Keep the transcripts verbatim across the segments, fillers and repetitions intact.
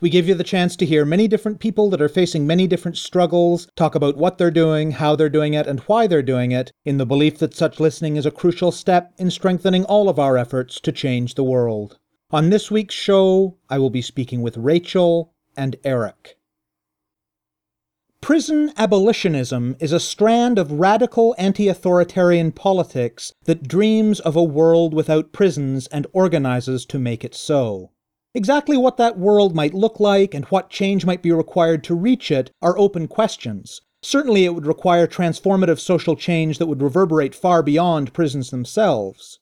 We give you the chance to hear many different people that are facing many different struggles, talk about what they're doing, how they're doing it, and why they're doing it, in the belief that such listening is a crucial step in strengthening all of our efforts to change the world. On this week's show, I will be speaking with Rachel and Eric. Prison abolitionism is a strand of radical anti-authoritarian politics that dreams of a world without prisons and organizes to make it so. Exactly what that world might look like and what change might be required to reach it are open questions. Certainly it would require transformative social change that would reverberate far beyond prisons themselves.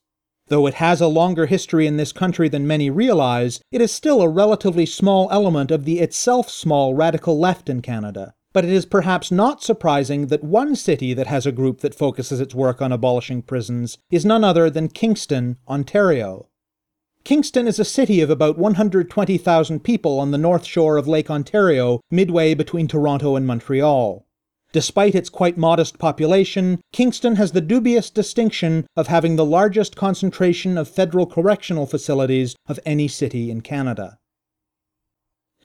Though it has a longer history in this country than many realize, it is still a relatively small element of the itself small radical left in Canada. But it is perhaps not surprising that one city that has a group that focuses its work on abolishing prisons is none other than Kingston, Ontario. Kingston is a city of about one hundred twenty thousand people on the north shore of Lake Ontario, midway between Toronto and Montreal. Despite its quite modest population, Kingston has the dubious distinction of having the largest concentration of federal correctional facilities of any city in Canada.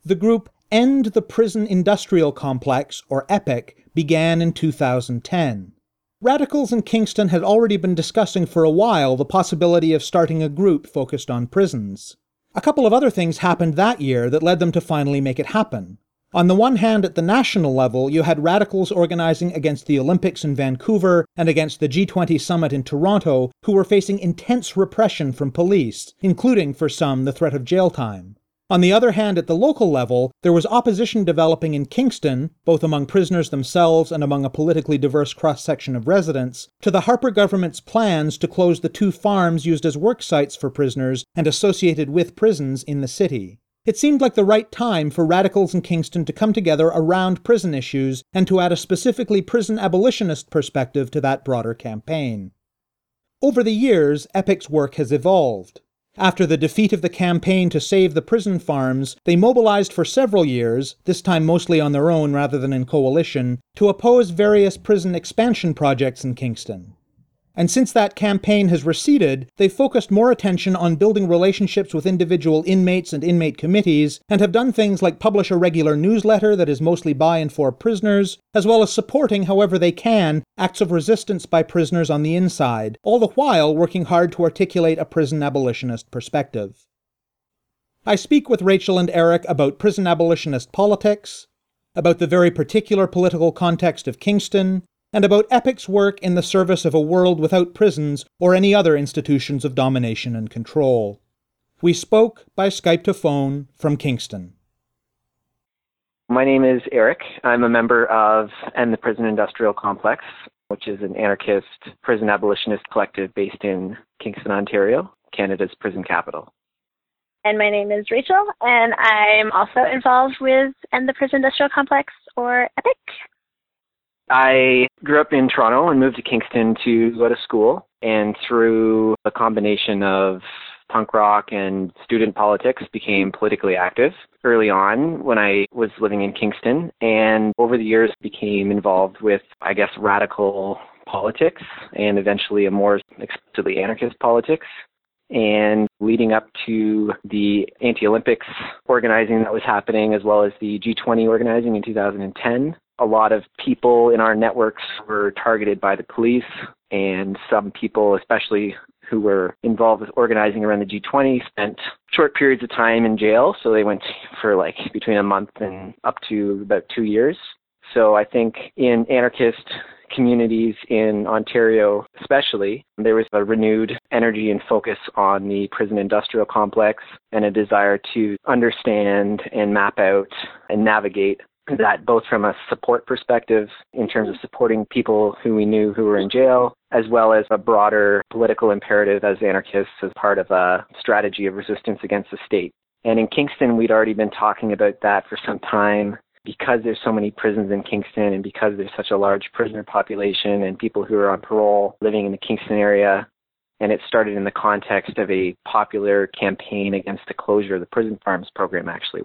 The group End the Prison Industrial Complex, or EPIC, began in two thousand ten. Radicals in Kingston had already been discussing for a while the possibility of starting a group focused on prisons. A couple of other things happened that year that led them to finally make it happen. On the one hand, at the national level, you had radicals organizing against the Olympics in Vancouver and against the G twenty summit in Toronto, who were facing intense repression from police, including, for some, the threat of jail time. On the other hand, at the local level, there was opposition developing in Kingston, both among prisoners themselves and among a politically diverse cross-section of residents, to the Harper government's plans to close the two farms used as work sites for prisoners and associated with prisons in the city. It seemed like the right time for radicals in Kingston to come together around prison issues and to add a specifically prison abolitionist perspective to that broader campaign. Over the years, EPIC's work has evolved. After the defeat of the campaign to save the prison farms, they mobilized for several years, this time mostly on their own rather than in coalition, to oppose various prison expansion projects in Kingston. And since that campaign has receded, they've focused more attention on building relationships with individual inmates and inmate committees, and have done things like publish a regular newsletter that is mostly by and for prisoners, as well as supporting, however they can, acts of resistance by prisoners on the inside, all the while working hard to articulate a prison abolitionist perspective. I speak with Rachel and Eric about prison abolitionist politics, about the very particular political context of Kingston, and about EPIC's work in the service of a world without prisons or any other institutions of domination and control. We spoke by Skype to phone from Kingston. My name is Eric. I'm a member of End the Prison Industrial Complex, which is an anarchist prison abolitionist collective based in Kingston, Ontario, Canada's prison capital. And my name is Rachel, and I'm also involved with End the Prison Industrial Complex, or EPIC. I grew up in Toronto and moved to Kingston to go to school, and through a combination of punk rock and student politics became politically active early on when I was living in Kingston, and over the years became involved with, I guess, radical politics and eventually a more explicitly anarchist politics. And leading up to the anti-Olympics organizing that was happening, as well as the G twenty organizing in two thousand ten, a lot of people in our networks were targeted by the police, and some people, especially who were involved with organizing around the G twenty, spent short periods of time in jail. So they went for like between a month and up to about two years. So I think in anarchist communities in Ontario especially, there was a renewed energy and focus on the prison industrial complex and a desire to understand and map out and navigate that, both from a support perspective in terms of supporting people who we knew who were in jail, as well as a broader political imperative as anarchists as part of a strategy of resistance against the state. And in Kingston, we'd already been talking about that for some time. because there's so many prisons in Kingston and because there's such a large prisoner population and people who are on parole living in the Kingston area, and it started in the context of a popular campaign against the closure of the prison farms program, actually.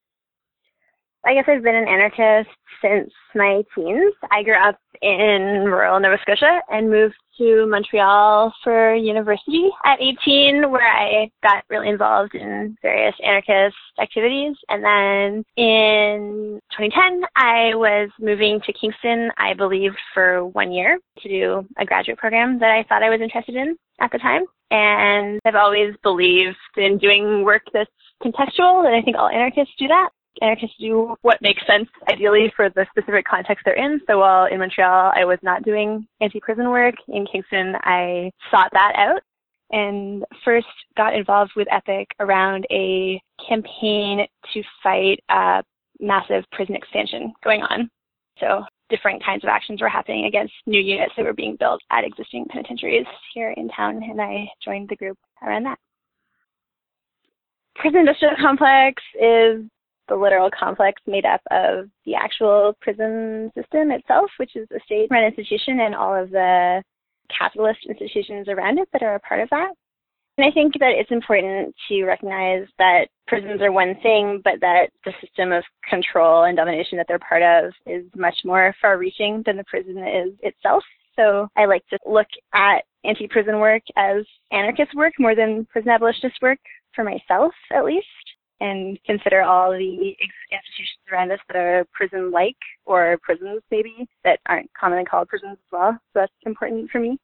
I guess I've been an anarchist since my teens. I grew up in rural Nova Scotia and moved to Montreal for university at eighteen, where I got really involved in various anarchist activities. And then in twenty ten, I was moving to Kingston, I believed, for one year to do a graduate program that I thought I was interested in at the time. And I've always believed in doing work that's contextual, and I think all anarchists do that. Anarchists do what makes sense, ideally, for the specific context they're in. So while in Montreal I was not doing anti-prison work, in Kingston I sought that out and first got involved with EPIC around a campaign to fight a massive prison expansion going on. So different kinds of actions were happening against new units that were being built at existing penitentiaries here in town, and I joined the group around that. Prison Industrial Complex is the literal complex made up of the actual prison system itself, which is a state-run institution, and all of the capitalist institutions around it that are a part of that. And I think that it's important to recognize that prisons are one thing, but that the system of control and domination that they're part of is much more far-reaching than the prison is itself. So I like to look at anti-prison work as anarchist work more than prison abolitionist work, for myself at least, and consider all the institutions around us that are prison-like, or prisons maybe, that aren't commonly called prisons as well. So that's important for me.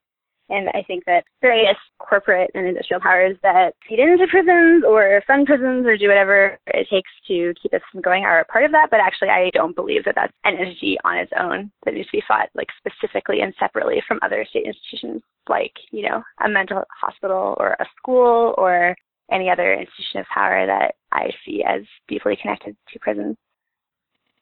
And I think that various corporate and industrial powers that feed into prisons or fund prisons or do whatever it takes to keep us from going are a part of that. But actually, I don't believe that that's an entity on its own that needs to be fought like specifically and separately from other state institutions like, you know, a mental hospital or a school or any other institution of power that I see as deeply connected to prisons.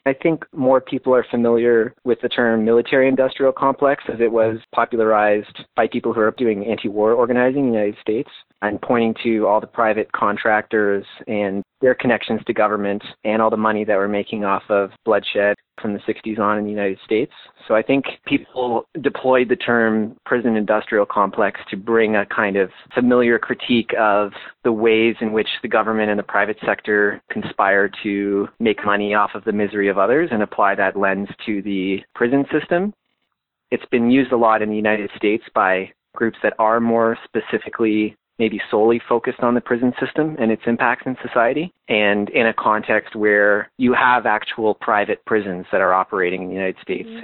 I think more people are familiar with the term military industrial complex, as it was popularized by people who are doing anti-war organizing in the United States. I'm pointing to all the private contractors and their connections to government and all the money that we're making off of bloodshed from the sixties on in the United States. So I think people deployed the term prison industrial complex to bring a kind of familiar critique of the ways in which the government and the private sector conspire to make money off of the misery of others and apply that lens to the prison system. It's been used a lot in the United States by groups that are more specifically maybe solely focused on the prison system and its impacts in society, and in a context where you have actual private prisons that are operating in the United States. Mm-hmm.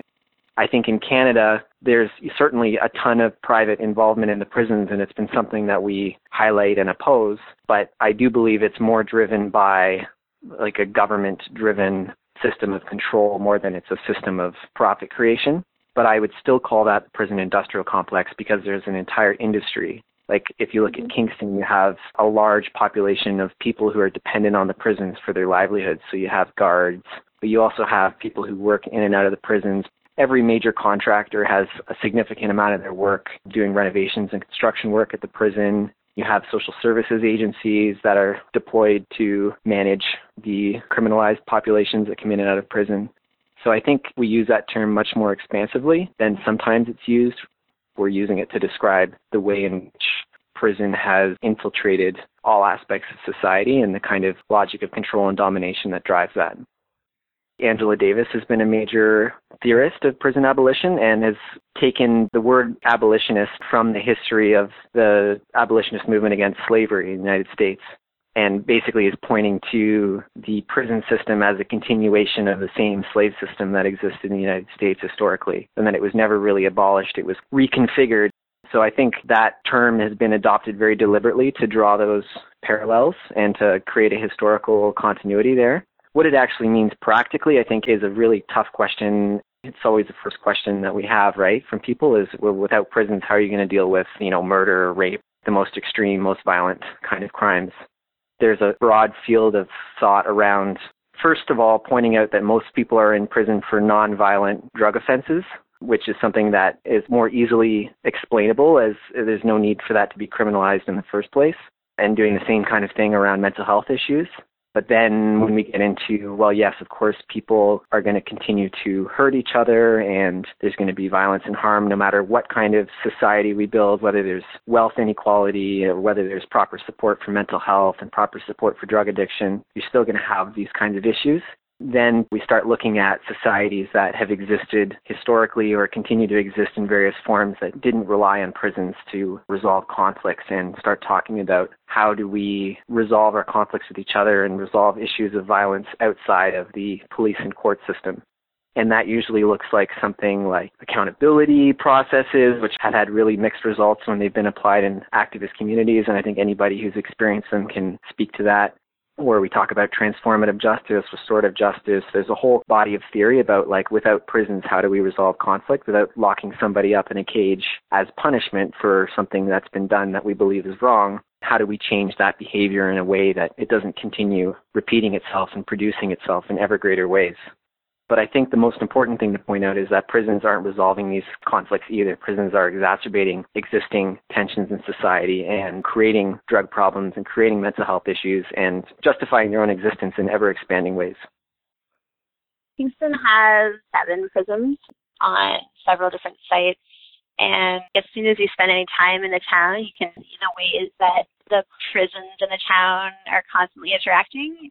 I think in Canada, there's certainly a ton of private involvement in the prisons, and it's been something that we highlight and oppose, but I do believe it's more driven by like a government-driven system of control more than it's a system of profit creation. But I would still call that the prison industrial complex because there's an entire industry. Like if you look at Kingston, you have a large population of people who are dependent on the prisons for their livelihoods. So you have guards, but you also have people who work in and out of the prisons. Every major contractor has a significant amount of their work doing renovations and construction work at the prison. You have social services agencies that are deployed to manage the criminalized populations that come in and out of prison. So I think we use that term much more expansively than sometimes it's used. We're using it to describe the way in which prison has infiltrated all aspects of society and the kind of logic of control and domination that drives that. Angela Davis has been a major theorist of prison abolition and has taken the word abolitionist from the history of the abolitionist movement against slavery in the United States, and basically is pointing to the prison system as a continuation of the same slave system that existed in the United States historically, and that it was never really abolished, it was reconfigured. So I think that term has been adopted very deliberately to draw those parallels and to create a historical continuity there. What it actually means practically, I think, is a really tough question. It's always the first question that we have, right, from people is, well, without prisons, how are you going to deal with, you know, murder or rape, the most extreme, most violent kind of crimes? There's a broad field of thought around, first of all, pointing out that most people are in prison for nonviolent drug offenses, which is something that is more easily explainable as there's no need for that to be criminalized in the first place, and doing the same kind of thing around mental health issues. But then when we get into, well, yes, of course, people are going to continue to hurt each other and there's going to be violence and harm no matter what kind of society we build, whether there's wealth inequality or whether there's proper support for mental health and proper support for drug addiction, you're still going to have these kinds of issues. Then we start looking at societies that have existed historically or continue to exist in various forms that didn't rely on prisons to resolve conflicts, and start talking about how do we resolve our conflicts with each other and resolve issues of violence outside of the police and court system. And that usually looks like something like accountability processes, which have had really mixed results when they've been applied in activist communities. And I think anybody who's experienced them can speak to that. Where we talk about transformative justice, restorative justice. There's a whole body of theory about, like, without prisons, how do we resolve conflict without locking somebody up in a cage as punishment for something that's been done that we believe is wrong? How do we change that behavior in a way that it doesn't continue repeating itself and producing itself in ever greater ways? But I think the most important thing to point out is that prisons aren't resolving these conflicts either. Prisons are exacerbating existing tensions in society and creating drug problems and creating mental health issues and justifying their own existence in ever-expanding ways. Kingston has seven prisons on several different sites. And as soon as you spend any time in the town, you can see the ways that the prisons in the town are constantly interacting.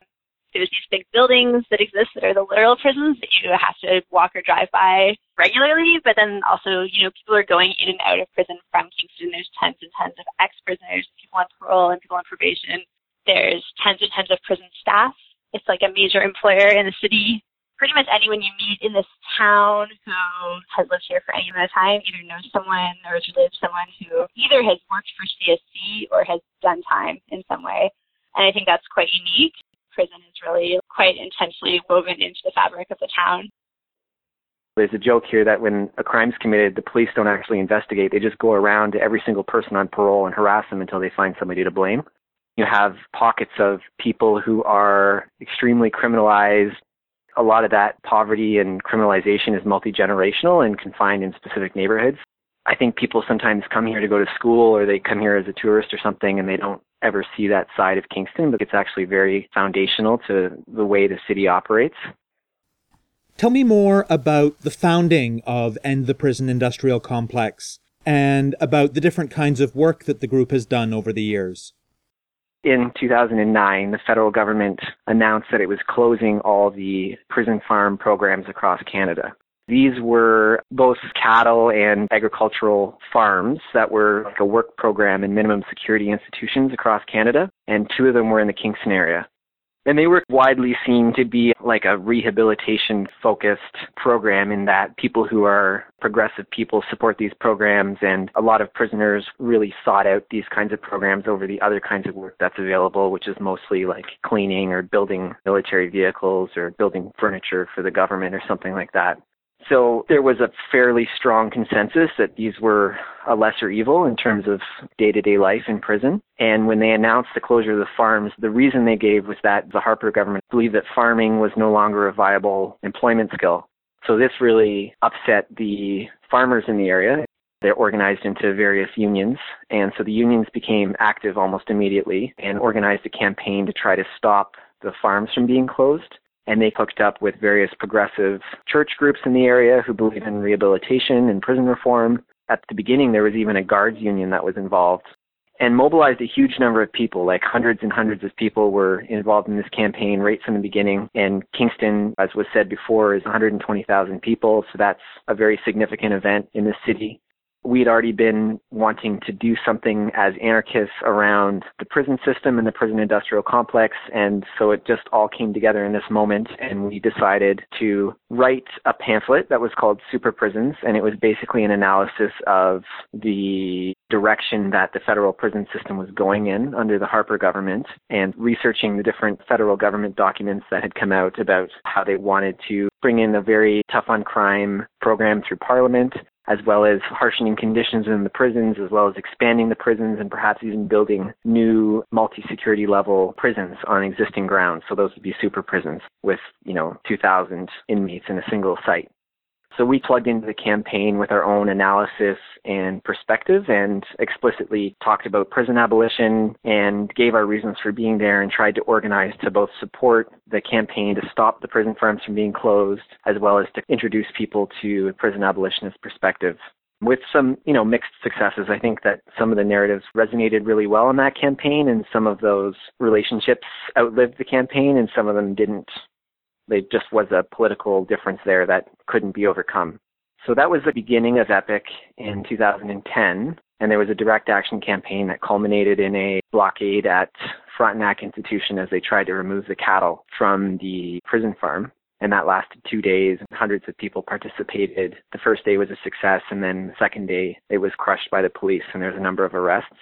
There's these big buildings that exist that are the literal prisons that you have to walk or drive by regularly, but then also, you know, people are going in and out of prison from Kingston. There's tens and tens of ex-prisoners, people on parole and people on probation. There's tens and tens of prison staff. It's like a major employer in the city. Pretty much anyone you meet in this town who has lived here for any amount of time either knows someone or is related to someone who either has worked for C S C or has done time in some way. And I think that's quite unique. Prison is really quite intensely woven into the fabric of the town. There's a joke here that when a crime's committed, the police don't actually investigate. They just go around to every single person on parole and harass them until they find somebody to blame. You have pockets of people who are extremely criminalized. A lot of that poverty and criminalization is multi-generational and confined in specific neighborhoods. I think people sometimes come here to go to school, or they come here as a tourist or something, and they don't ever see that side of Kingston, but it's actually very foundational to the way the city operates. Tell me more about the founding of End the Prison Industrial Complex and about the different kinds of work that the group has done over the years. In two thousand nine, the federal government announced that it was closing all the prison farm programs across Canada. These were both cattle and agricultural farms that were like a work program in minimum security institutions across Canada, and two of them were in the Kingston area. And they were widely seen to be like a rehabilitation-focused program in that people who are progressive people support these programs, and a lot of prisoners really sought out these kinds of programs over the other kinds of work that's available, which is mostly like cleaning or building military vehicles or building furniture for the government or something like that. So there was a fairly strong consensus that these were a lesser evil in terms of day-to-day life in prison. And when they announced the closure of the farms, the reason they gave was that the Harper government believed that farming was no longer a viable employment skill. So this really upset the farmers in the area. They're organized into various unions, and so the unions became active almost immediately and organized a campaign to try to stop the farms from being closed. And they hooked up with various progressive church groups in the area who believe in rehabilitation and prison reform. At the beginning, there was even a guards union that was involved, and mobilized a huge number of people, like hundreds and hundreds of people were involved in this campaign right from the beginning. And Kingston, as was said before, is one hundred twenty thousand people, so that's a very significant event in the city. We'd already been wanting to do something as anarchists around the prison system and the prison industrial complex, and so it just all came together in this moment, and we decided to write a pamphlet that was called Super Prisons, and it was basically an analysis of the direction that the federal prison system was going in under the Harper government, and researching the different federal government documents that had come out about how they wanted to bring in a very tough on crime program through Parliament, as well as harshening conditions in the prisons, as well as expanding the prisons and perhaps even building new multi-security level prisons on existing grounds. So those would be super prisons with, you know, two thousand inmates in a single site. So we plugged into the campaign with our own analysis and perspective and explicitly talked about prison abolition and gave our reasons for being there and tried to organize to both support the campaign to stop the prison farms from being closed, as well as to introduce people to a prison abolitionist perspective. With some, you know, mixed successes, I think that some of the narratives resonated really well in that campaign, and some of those relationships outlived the campaign, and some of them didn't. There just was a political difference there that couldn't be overcome. So that was the beginning of EPIC in two thousand ten, and there was a direct action campaign that culminated in a blockade at Frontenac Institution as they tried to remove the cattle from the prison farm. And that lasted two days, and hundreds of people participated. The first day was a success, and then the second day, it was crushed by the police, and there was a number of arrests.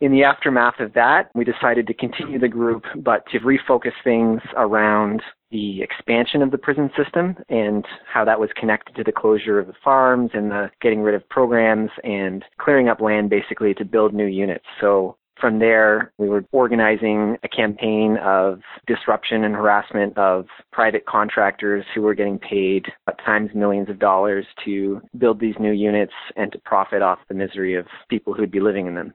In the aftermath of that, we decided to continue the group, but to refocus things around the expansion of the prison system and how that was connected to the closure of the farms and the getting rid of programs and clearing up land, basically, to build new units. So from there, we were organizing a campaign of disruption and harassment of private contractors who were getting paid at times millions of dollars to build these new units and to profit off the misery of people who'd be living in them.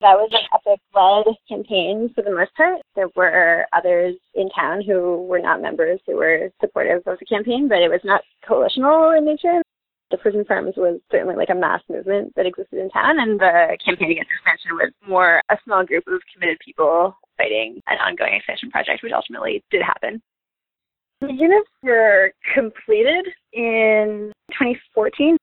That was an EPIC-led campaign for the most part. There were others in town who were not members who were supportive of the campaign, but it was not coalitional in nature. The prison farms was certainly like a mass movement that existed in town, and the campaign against expansion was more a small group of committed people fighting an ongoing expansion project, which ultimately did happen. The units were completed in twenty fourteen.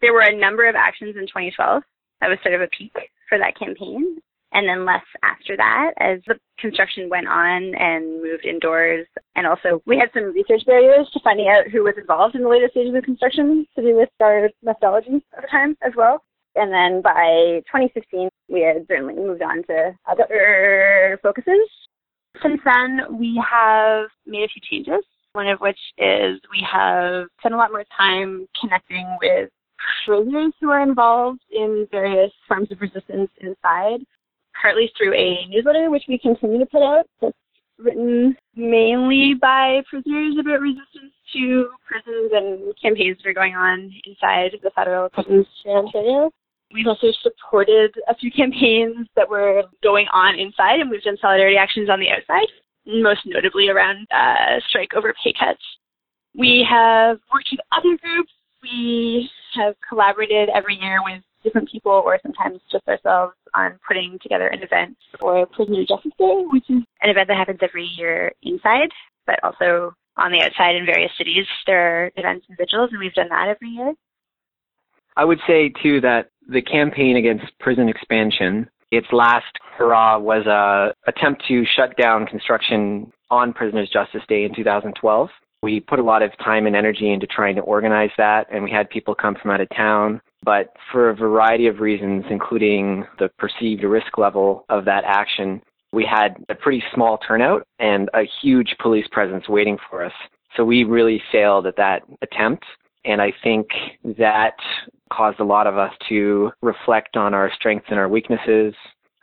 There were a number of actions in twenty twelve. That was sort of a peak for that campaign, and then less after that as the construction went on and moved indoors. And also we had some research barriers to finding out who was involved in the later stages of construction to do with our methodology at the time as well. And then by twenty sixteen, we had certainly moved on to other focuses. Since then, we have made a few changes, one of which is we have spent a lot more time connecting with prisoners who are involved in various forms of resistance inside, partly through a newsletter, which we continue to put out, that's written mainly by prisoners about resistance to prisons and campaigns that are going on inside the federal prisons in Ontario. We've also supported a few campaigns that were going on inside, and we've done solidarity actions on the outside, most notably around uh, strike over pay cuts. We have worked with other groups. We have collaborated every year with different people, or sometimes just ourselves, on putting together an event for Prisoner's Justice Day, which is an event that happens every year inside, but also on the outside in various cities. There are events and vigils, and we've done that every year. I would say, too, that the campaign against prison expansion, its last hurrah was an attempt to shut down construction on Prisoner's Justice Day in two thousand twelve. We put a lot of time and energy into trying to organize that, and we had people come from out of town. But for a variety of reasons, including the perceived risk level of that action, we had a pretty small turnout and a huge police presence waiting for us. So we really failed at that attempt. And I think that caused a lot of us to reflect on our strengths and our weaknesses,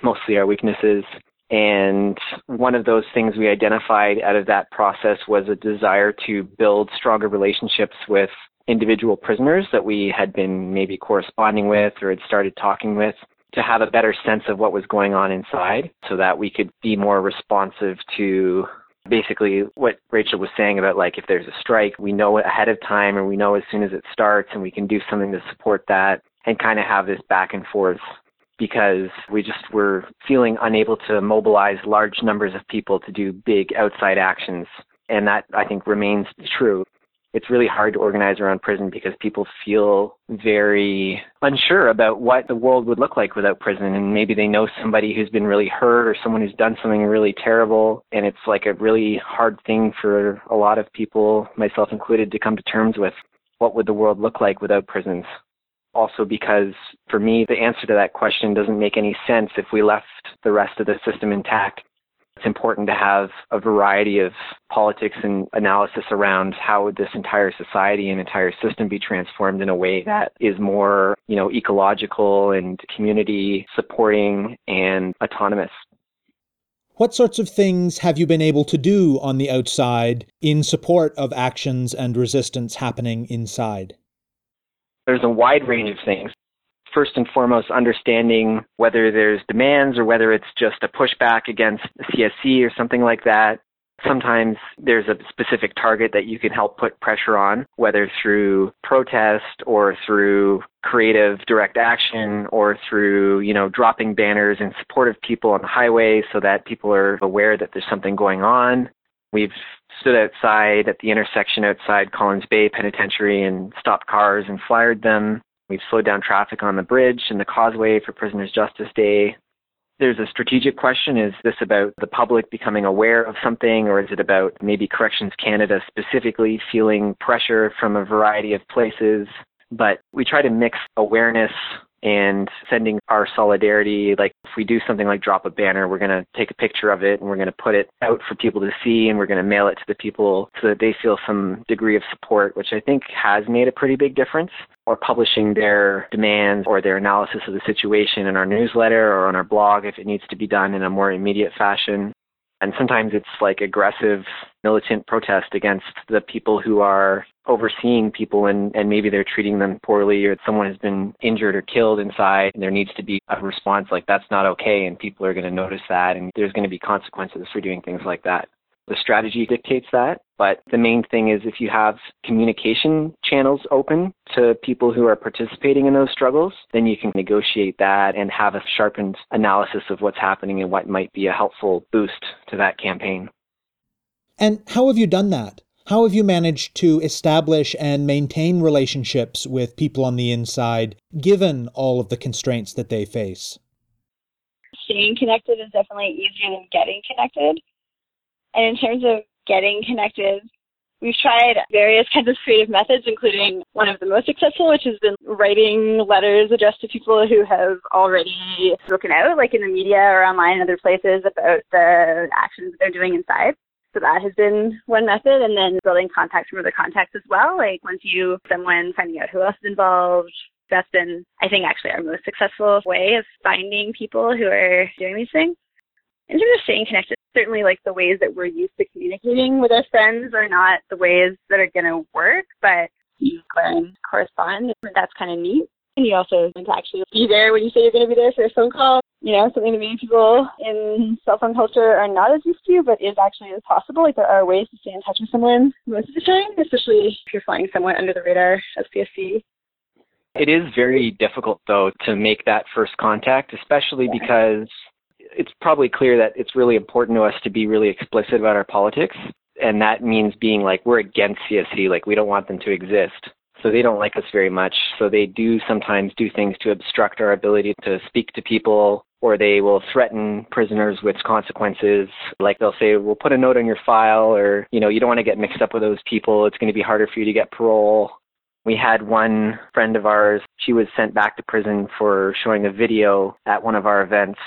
mostly our weaknesses. And one of those things we identified out of that process was a desire to build stronger relationships with individual prisoners that we had been maybe corresponding with or had started talking with, to have a better sense of what was going on inside so that we could be more responsive to basically what Rachel was saying about, like, if there's a strike, we know it ahead of time and we know as soon as it starts and we can do something to support that, and kind of have this back and forth, because we just were feeling unable to mobilize large numbers of people to do big outside actions. And that, I think, remains true. It's really hard to organize around prison because people feel very unsure about what the world would look like without prison. And maybe they know somebody who's been really hurt or someone who's done something really terrible. And it's like a really hard thing for a lot of people, myself included, to come to terms with. What would the world look like without prisons? Also because, for me, the answer to that question doesn't make any sense if we left the rest of the system intact. It's important to have a variety of politics and analysis around how would this entire society and entire system be transformed in a way that is more, you know, ecological and community supporting and autonomous. What sorts of things have you been able to do on the outside in support of actions and resistance happening inside? There's a wide range of things. First and foremost, understanding whether there's demands or whether it's just a pushback against C S C or something like that. Sometimes there's a specific target that you can help put pressure on, whether through protest or through creative direct action or through, you know, dropping banners in support of people on the highway so that people are aware that there's something going on. We've stood outside at the intersection outside Collins Bay Penitentiary and stopped cars and flyered them. We've slowed down traffic on the bridge and the causeway for Prisoner's Justice Day. There's a strategic question. Is this about the public becoming aware of something, or is it about maybe Corrections Canada specifically feeling pressure from a variety of places? But we try to mix awareness and sending our solidarity. Like if we do something like drop a banner, we're going to take a picture of it and we're going to put it out for people to see and we're going to mail it to the people so that they feel some degree of support, which I think has made a pretty big difference. Or publishing their demands or their analysis of the situation in our newsletter or on our blog if it needs to be done in a more immediate fashion. And sometimes it's like aggressive, militant protest against the people who are overseeing people and, and maybe they're treating them poorly or someone has been injured or killed inside and there needs to be a response like that's not okay and people are going to notice that and there's going to be consequences for doing things like that. The strategy dictates that, but the main thing is if you have communication channels open to people who are participating in those struggles, then you can negotiate that and have a sharpened analysis of what's happening and what might be a helpful boost to that campaign. And how have you done that? How have you managed to establish and maintain relationships with people on the inside, given all of the constraints that they face? Staying connected is definitely easier than getting connected. And in terms of getting connected, we've tried various kinds of creative methods, including one of the most successful, which has been writing letters addressed to people who have already spoken out, like in the media or online and other places, about the actions they're doing inside. So that has been one method. And then building contacts from other contacts as well. Like once you, someone finding out who else is involved, that's been, I think, actually our most successful way of finding people who are doing these things. In terms of staying connected, certainly like the ways that we're used to communicating with our friends are not the ways that are going to work, but you learn to correspond. That's kind of neat. And you also want to actually be there when you say you're going to be there for a phone call. You know, something that many people in cell phone culture are not as used to, but is actually as possible. Like there are ways to stay in touch with someone most of the time, especially if you're flying somewhat under the radar of C S C. It is very difficult, though, to make that first contact, especially yeah. because... it's probably clear that it's really important to us to be really explicit about our politics. And that means being like, we're against C S C, like we don't want them to exist. So they don't like us very much. So they do sometimes do things to obstruct our ability to speak to people, or they will threaten prisoners with consequences. Like they'll say, we'll put a note on your file, or, you know, you don't want to get mixed up with those people. It's going to be harder for you to get parole. We had one friend of ours, she was sent back to prison for showing a video at one of our events.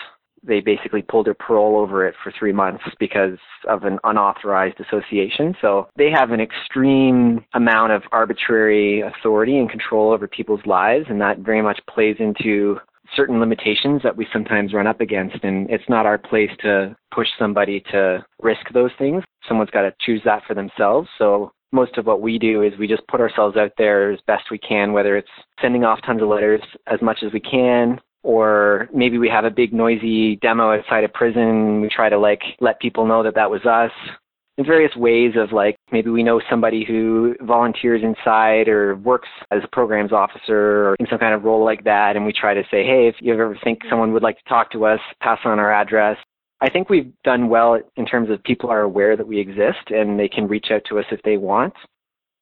They basically pulled her parole over it for three months because of an unauthorized association. So they have an extreme amount of arbitrary authority and control over people's lives, and that very much plays into certain limitations that we sometimes run up against, and it's not our place to push somebody to risk those things. Someone's got to choose that for themselves. So most of what we do is we just put ourselves out there as best we can, whether it's sending off tons of letters as much as we can, or maybe we have a big noisy demo outside of prison. We try to like let people know that that was us. In various ways of like maybe we know somebody who volunteers inside or works as a programs officer or in some kind of role like that. And we try to say, hey, if you ever think someone would like to talk to us, pass on our address. I think we've done well in terms of people are aware that we exist and they can reach out to us if they want.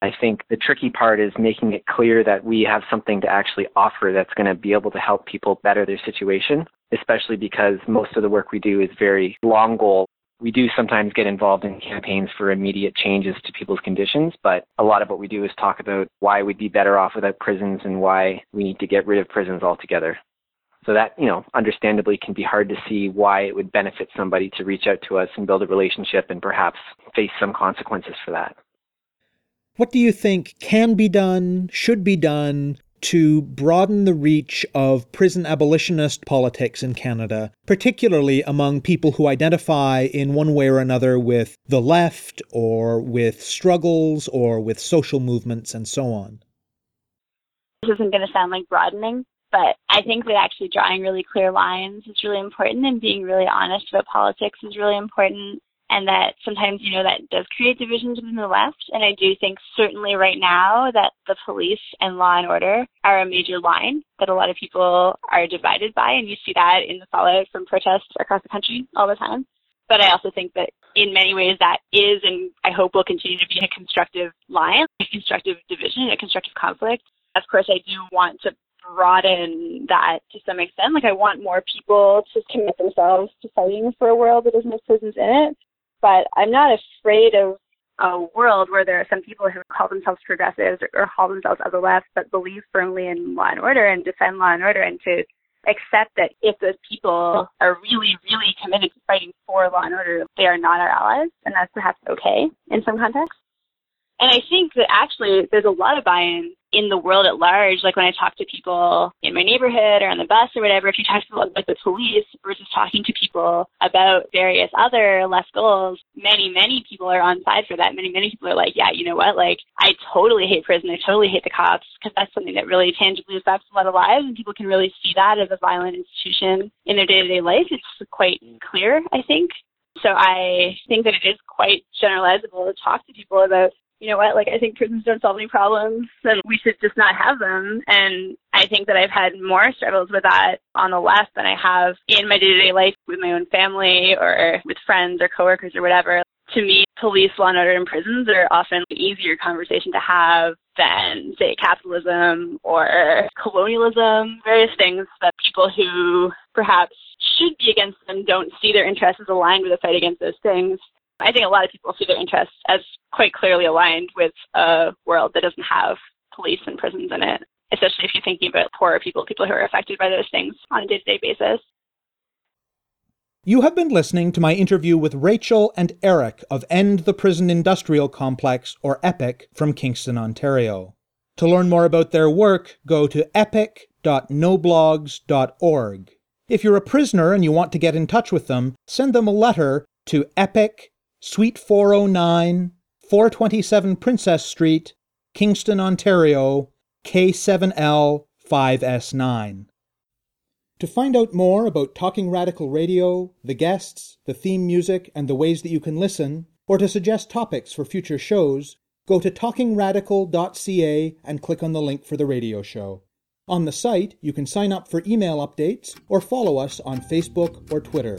I think the tricky part is making it clear that we have something to actually offer that's going to be able to help people better their situation, especially because most of the work we do is very long goal. We do sometimes get involved in campaigns for immediate changes to people's conditions, but a lot of what we do is talk about why we'd be better off without prisons and why we need to get rid of prisons altogether. So that, you know, understandably can be hard to see why it would benefit somebody to reach out to us and build a relationship and perhaps face some consequences for that. What do you think can be done, should be done, to broaden the reach of prison abolitionist politics in Canada, particularly among people who identify in one way or another with the left or with struggles or with social movements and so on. This isn't going to sound like broadening, but I think that actually drawing really clear lines is really important, and being really honest about politics is really important, and that sometimes, you know, that does create divisions within the left. And I do think certainly right now that the police and law and order are a major line that a lot of people are divided by, and you see that in the fallout from protests across the country all the time. But I also think that in many ways that is, and I hope will continue to be, a constructive line, a constructive division, a constructive conflict. Of course, I do want to broaden that to some extent. Like, I want more people to commit themselves to fighting for a world that doesn't have prisons in it. But I'm not afraid of a world where there are some people who call themselves progressives or, or call themselves other left, but believe firmly in law and order and defend law and order, and to accept that if those people are really, really committed to fighting for law and order, they are not our allies, and that's perhaps okay in some contexts. And I think that actually there's a lot of buy-in in the world at large. Like, when I talk to people in my neighborhood or on the bus or whatever, if you talk to people like the police versus talking to people about various other left goals, many, many people are on side for that. Many, many people are like, yeah, you know what? Like, I totally hate prison. I totally hate the cops, because that's something that really tangibly affects a lot of lives, and people can really see that as a violent institution in their day-to-day life. It's quite clear, I think. So I think that it is quite generalizable to talk to people about, you know what, like, I think prisons don't solve any problems, and we should just not have them. And I think that I've had more struggles with that on the left than I have in my day-to-day life with my own family or with friends or coworkers or whatever. To me, police, law and order, and prisons are often an easier conversation to have than, say, capitalism or colonialism, various things that people who perhaps should be against them don't see their interests as aligned with a fight against those things. I think a lot of people see their interests as quite clearly aligned with a world that doesn't have police and prisons in it, especially if you're thinking about poorer people, people who are affected by those things on a day-to-day basis. You have been listening to my interview with Rachel and Eric of End the Prison Industrial Complex, or EPIC, from Kingston, Ontario. To learn more about their work, go to epic dot no blogs dot org. If you're a prisoner and you want to get in touch with them, send them a letter to EPIC, Suite four oh nine, four twenty-seven Princess Street, Kingston, Ontario, K seven L five S nine. To find out more about Talking Radical Radio, the guests, the theme music, and the ways that you can listen, or to suggest topics for future shows, go to talking radical dot c a and click on the link for the radio show. On the site, you can sign up for email updates or follow us on Facebook or Twitter.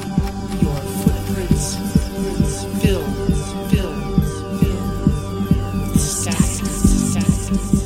Your footprints fill, fill, fill, stack, stack.